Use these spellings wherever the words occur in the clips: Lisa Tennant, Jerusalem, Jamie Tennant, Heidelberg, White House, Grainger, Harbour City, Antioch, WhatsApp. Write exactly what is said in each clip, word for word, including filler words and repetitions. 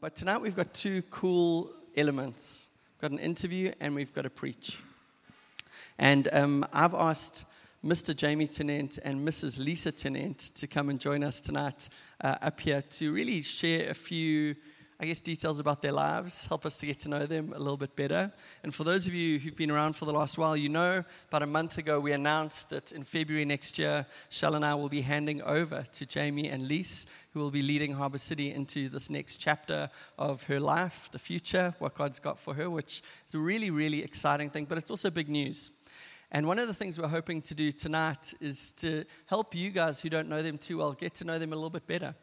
But tonight we've got two cool elements. We've got an interview and we've got a preach. And um, I've asked Mister Jamie Tennant and Missus Lisa Tennant to come and join us tonight uh, up here to really share a few, I guess, details about their lives, help us to get to know them a little bit better. And for those of you who've been around for the last while, you know about a month ago we announced that in February next year, Shell and I will be handing over to Jamie and Lise, who will be leading Harbour City into this next chapter of her life, the future, what God's got for her, which is a really, really exciting thing, but it's also big news. And one of the things we're hoping to do tonight is to help you guys who don't know them too well get to know them a little bit better.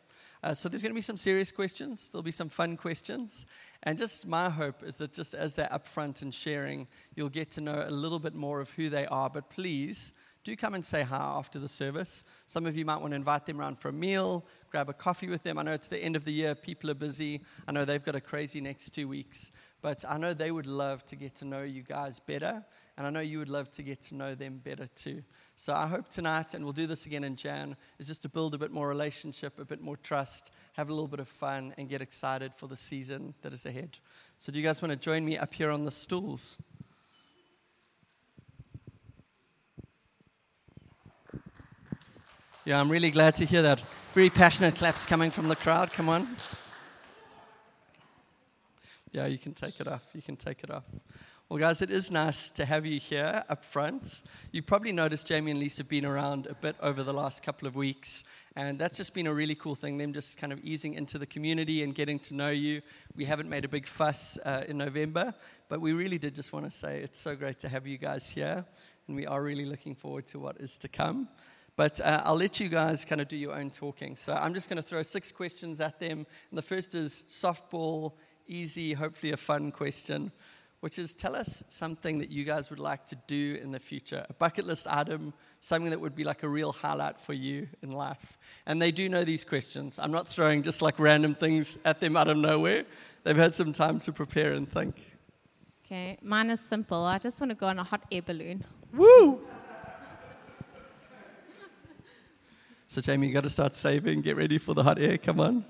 Uh, so there's going to be some serious questions. There'll be some fun questions. And just my hope is that just as they're upfront and sharing, you'll get to know a little bit more of who they are. But please do come and say hi after the service. Some of you might want to invite them around for a meal, grab a coffee with them. I know it's the end of the year. People are busy. I know they've got a crazy next two weeks. But I know they would love to get to know you guys better. And I know you would love to get to know them better too. So I hope tonight, and we'll do this again in Jan, is just to build a bit more relationship, a bit more trust, have a little bit of fun, and get excited for the season that is ahead. So do you guys want to join me up here on the stools? Yeah, I'm really glad to hear that. Very passionate claps coming from the crowd. Come on. Yeah, you can take it off. You can take it off. Well, guys, it is nice to have you here up front. You probably noticed Jamie and Lisa have been around a bit over the last couple of weeks, and that's just been a really cool thing, them just kind of easing into the community and getting to know you. We haven't made a big fuss uh, in November, but we really did just want to say it's so great to have you guys here, and we are really looking forward to what is to come. But uh, I'll let you guys kind of do your own talking. So I'm just going to throw six questions at them, and the first is softball, easy, hopefully a fun question, which is tell us something that you guys would like to do in the future, a bucket list item, something that would be like a real highlight for you in life. And they do know these questions. I'm not throwing just like random things at them out of nowhere. They've had some time to prepare and think. Okay, mine is simple. I just want to go on a hot air balloon. Woo! So Jamie, you got to start saving, get ready for the hot air, come on.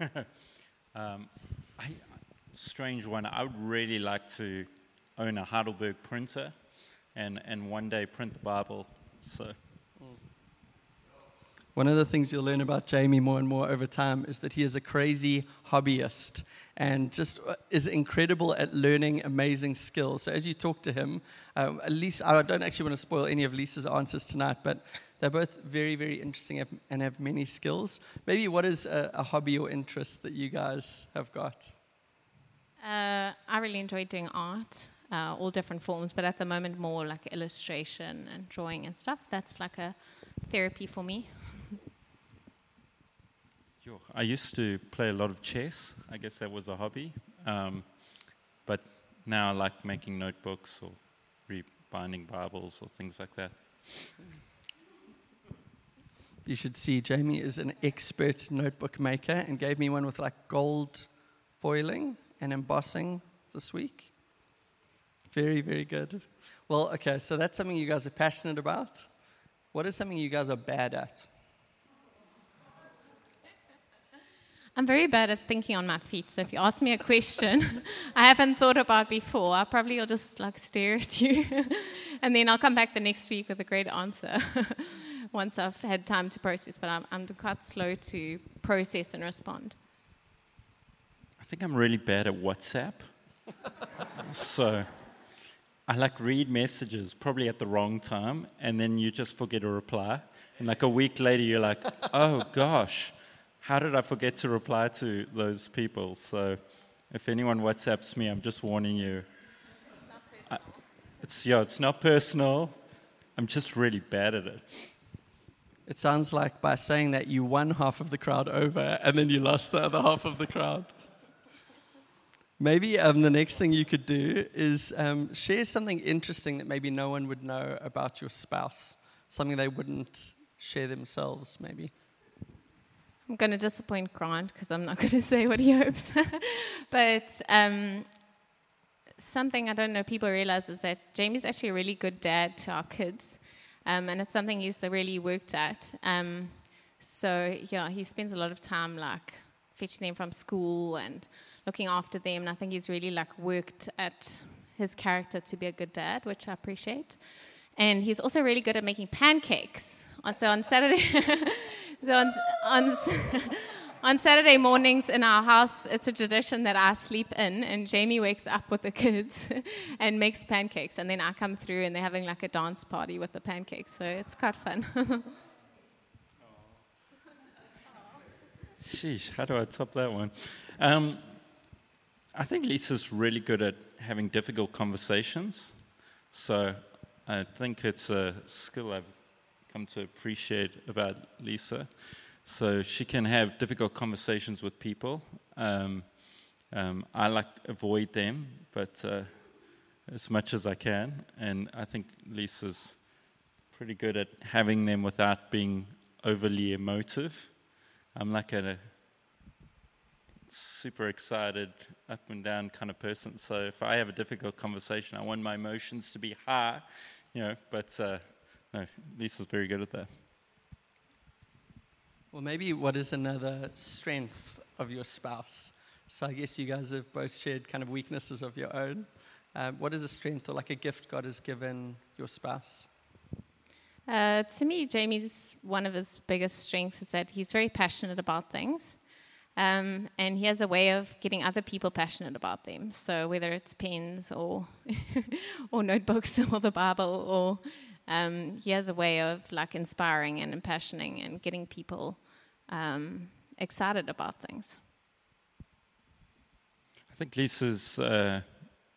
um, I... Strange one. I would really like to own a Heidelberg printer and, and one day print the Bible. So, one of the things you'll learn about Jamie more and more over time is that he is a crazy hobbyist and just is incredible at learning amazing skills. So as you talk to him, um, at least I don't actually want to spoil any of Lisa's answers tonight, but they're both very, very interesting and have many skills. Maybe what is a, a hobby or interest that you guys have got? Uh, I really enjoy doing art, uh, all different forms, but at the moment more like illustration and drawing and stuff. That's like a therapy for me. I used to play a lot of chess. I guess that was a hobby. Um, but now I like making notebooks or rebinding Bibles or things like that. You should see Jamie is an expert notebook maker and gave me one with like gold foiling and embossing this week. Very, very good. Well, okay, so that's something you guys are passionate about. What is something you guys are bad at? I'm very bad at thinking on my feet, so if you ask me a question I haven't thought about before, I probably will just like stare at you and then I'll come back the next week with a great answer once I've had time to process, but I'm, I'm quite slow to process and respond. I think I'm really bad at WhatsApp. So I like read messages probably at the wrong time and then you just forget to reply. And like a week later you're like, oh gosh, how did I forget to reply to those people? So if anyone WhatsApps me, I'm just warning you. It's not personal. I, it's, yeah, it's not personal. I'm just really bad at it. It sounds like by saying that you won half of the crowd over and then you lost the other half of the crowd. Maybe um, the next thing you could do is um, share something interesting that maybe no one would know about your spouse, something they wouldn't share themselves, maybe. I'm going to disappoint Grant because I'm not going to say what he hopes. But um, something I don't know people realize is that Jamie's actually a really good dad to our kids, um, and it's something he's really worked at. Um, so, yeah, he spends a lot of time, like, fetching them from school and looking after them. And I think he's really like worked at his character to be a good dad, which I appreciate. And he's also really good at making pancakes. So on Saturday, so on on, on Saturday mornings in our house, it's a tradition that I sleep in, and Jamie wakes up with the kids and makes pancakes, and then I come through, and they're having like a dance party with the pancakes. So it's quite fun. Sheesh, how do I top that one? Um, I think Lisa's really good at having difficult conversations. So I think it's a skill I've come to appreciate about Lisa. So she can have difficult conversations with people. Um, um, I like avoid them, but uh, as much as I can. And I think Lisa's pretty good at having them without being overly emotive. I'm like a, a super excited, up and down kind of person. So if I have a difficult conversation, I want my emotions to be high, you know, but uh, no, Lisa's very good at that. Well, maybe what is another strength of your spouse? So I guess you guys have both shared kind of weaknesses of your own. Um, what is a strength or like a gift God has given your spouse? Uh, to me, Jamie's one of his biggest strengths is that he's very passionate about things, um, and he has a way of getting other people passionate about them. So whether it's pens or or notebooks or the Bible, or um, he has a way of like inspiring and impassioning and getting people um, excited about things. I think Lisa's, uh,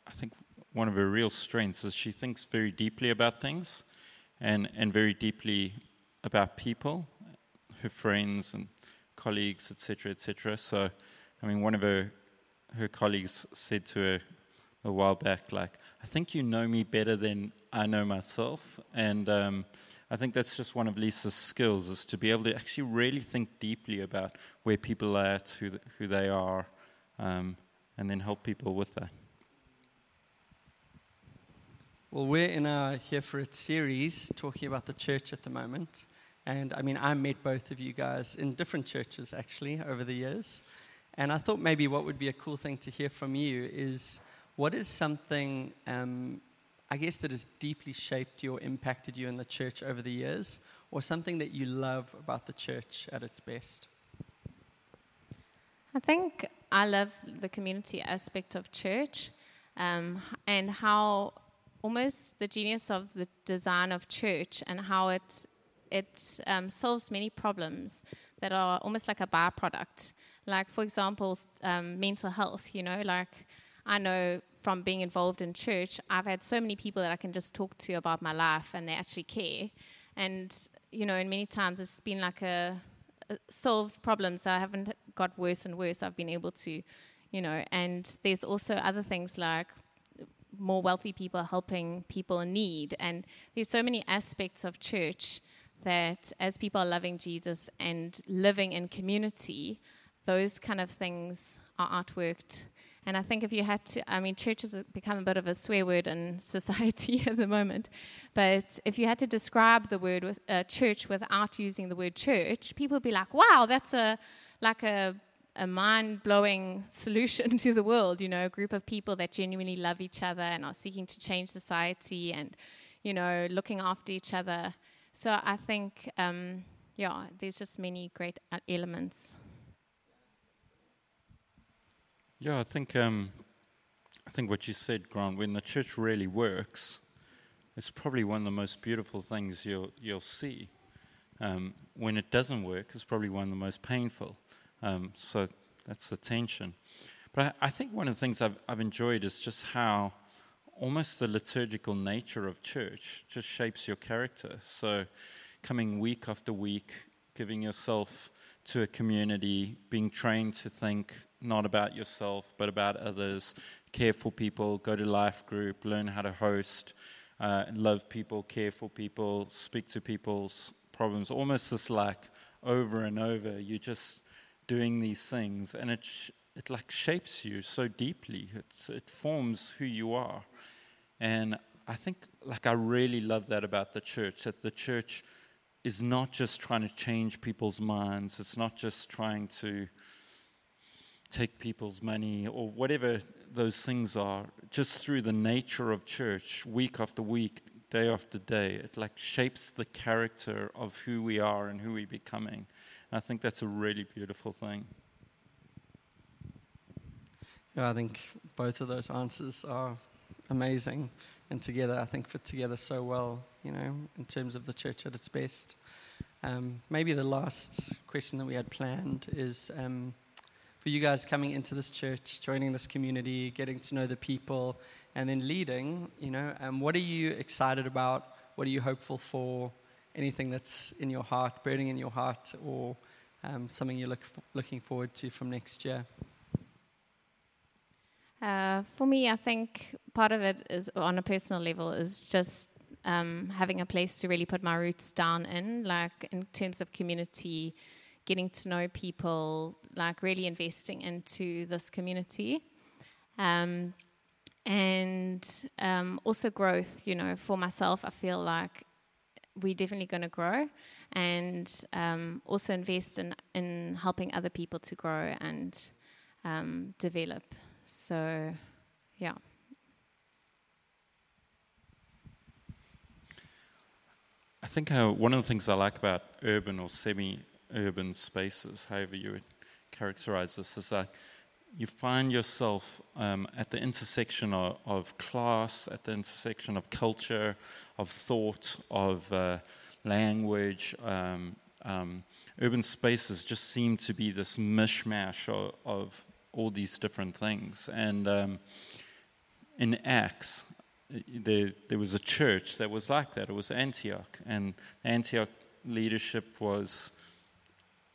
I think one of her real strengths is she thinks very deeply about things. And, and very deeply about people, her friends and colleagues, et cetera, et cetera. So, I mean, one of her her colleagues said to her a while back, like, I think you know me better than I know myself. And um, I think that's just one of Lisa's skills, is to be able to actually really think deeply about where people are at, who, th- who they are, um, and then help people with that. Well, we're in our Here For It series talking about the church at the moment. And, I mean, I met both of you guys in different churches, actually, over the years. And I thought maybe what would be a cool thing to hear from you is, what is something, um, I guess, that has deeply shaped you or impacted you in the church over the years, or something that you love about the church at its best? I think I love the community aspect of church, um, and how... almost the genius of the design of church and how it it um, solves many problems that are almost like a byproduct. Like, for example, um, mental health, you know, like I know from being involved in church, I've had so many people that I can just talk to about my life and they actually care. And, you know, and many times it's been like a, a solved problems that I haven't got worse and worse. I've been able to, you know, and there's also other things like more wealthy people helping people in need. And there's so many aspects of church that as people are loving Jesus and living in community, those kind of things are outworked. And I think if you had to, I mean, church has become a bit of a swear word in society at the moment, but if you had to describe the word with, uh, church without using the word church, people would be like, wow, that's a like a a mind-blowing solution to the world, you know, a group of people that genuinely love each other and are seeking to change society and, you know, looking after each other. So I think, um, yeah, there's just many great elements. Yeah, I think um, I think what you said, Grant, when the church really works, it's probably one of the most beautiful things you'll, you'll see. Um, when it doesn't work, it's probably one of the most painful. Um, so that's the tension. But I, I think one of the things I've, I've enjoyed is just how almost the liturgical nature of church just shapes your character. So coming week after week, giving yourself to a community, being trained to think not about yourself but about others, care for people, go to life group, learn how to host, uh, love people, care for people, speak to people's problems. Almost this like over and over, you just... doing these things, and it sh- it like shapes you so deeply. It's, it forms who you are, and I think like I really love that about the church. That the church is not just trying to change people's minds. It's not just trying to take people's money or whatever those things are, just through the nature of church, week after week, day after day, it like shapes the character of who we are and who we're becoming. And I think that's a really beautiful thing. Yeah, I think both of those answers are amazing, and together I think fit together so well, you know, in terms of the church at its best. Um, maybe the last question that we had planned is um, for you guys coming into this church, joining this community, getting to know the people, and then leading, you know, um, what are you excited about? What are you hopeful for? Anything that's in your heart, burning in your heart, or um, something you're look for, looking forward to from next year? Uh, for me, I think part of it is, on a personal level, is just um, having a place to really put my roots down in, like in terms of community, getting to know people, like really investing into this community. Um, and um, also growth, you know, for myself, I feel like we're definitely going to grow, and um, also invest in, in helping other people to grow and um, develop. So, yeah. I think uh, one of the things I like about urban or semi-urban spaces, however you would characterize this, is that you find yourself um, at the intersection of, of class, at the intersection of culture, of thought, of uh, language. Um, um, urban spaces just seem to be this mishmash of, of all these different things. And um, in Acts, there, there was a church that was like that. It was Antioch, and Antioch leadership was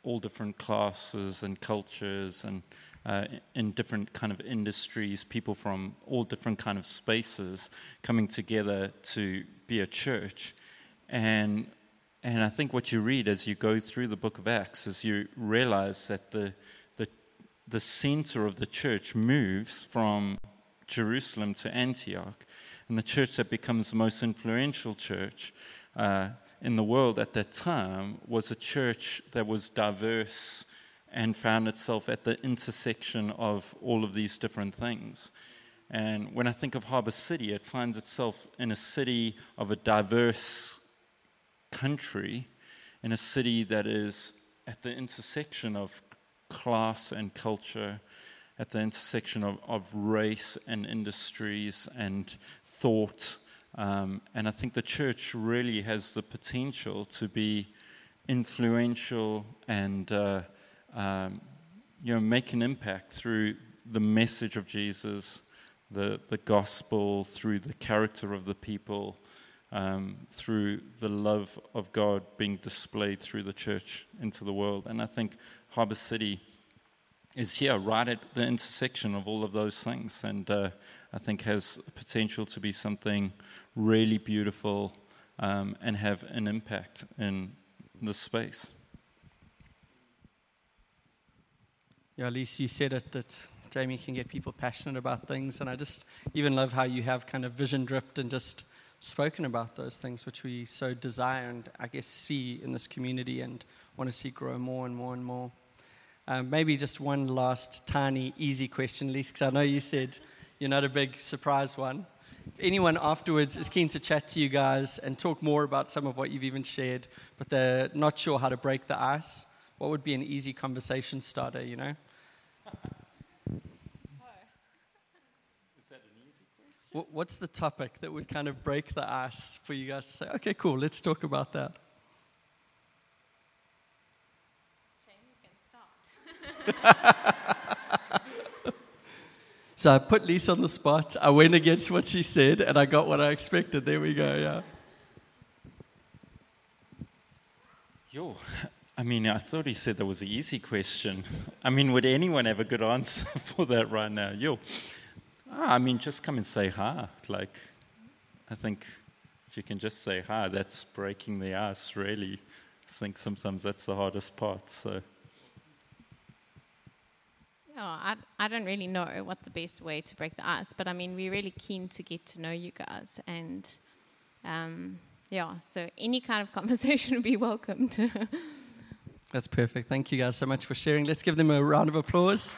all different classes and cultures, and uh, in different kind of industries, people from all different kind of spaces coming together to be a church. And and I think what you read as you go through the book of Acts is you realize that the the center of the church moves from Jerusalem to Antioch, and the church that becomes the most influential church uh, in the world at that time was a church that was diverse and found itself at the intersection of all of these different things. And when I think of Harbour City, it finds itself in a city of a diverse country, in a city that is at the intersection of class and culture, at the intersection of, of race and industries and thought. Um, and I think the church really has the potential to be influential and uh, um, you know, make an impact through the message of Jesus, the, the gospel, through the character of the people, um, through the love of God being displayed through the church into the world. And I think Harbour City is here, right at the intersection of all of those things, and uh, I think has potential to be something really beautiful um, and have an impact in this space. Yeah, Lisa, you said it, that Jamie can get people passionate about things, and I just even love how you have kind of vision dripped and just spoken about those things which we so desire and I guess see in this community and want to see grow more and more and more. Um, maybe just one last tiny, easy question, Lisa, because I know you said you're not a big surprise one. If anyone afterwards is keen to chat to you guys and talk more about some of what you've even shared, but they're not sure how to break the ice, what would be an easy conversation starter, you know? Is that an easy question? What's the topic that would kind of break the ice for you guys to say, okay, cool, let's talk about that? So I put Lisa on the spot. I went against what she said, and I got what I expected. There we go. Yeah. Yo, I mean, I thought he said that was an easy question. I mean, would anyone have a good answer for that right now? Yo, ah, I mean, just come and say hi. Like, I think if you can just say hi, that's breaking the ice. Really, I think sometimes that's the hardest part. So. Oh, I, I don't really know what the best way to break the ice, but I mean, we're really keen to get to know you guys, and um, yeah, so any kind of conversation would be welcomed. That's perfect. Thank you guys so much for sharing. Let's give them a round of applause.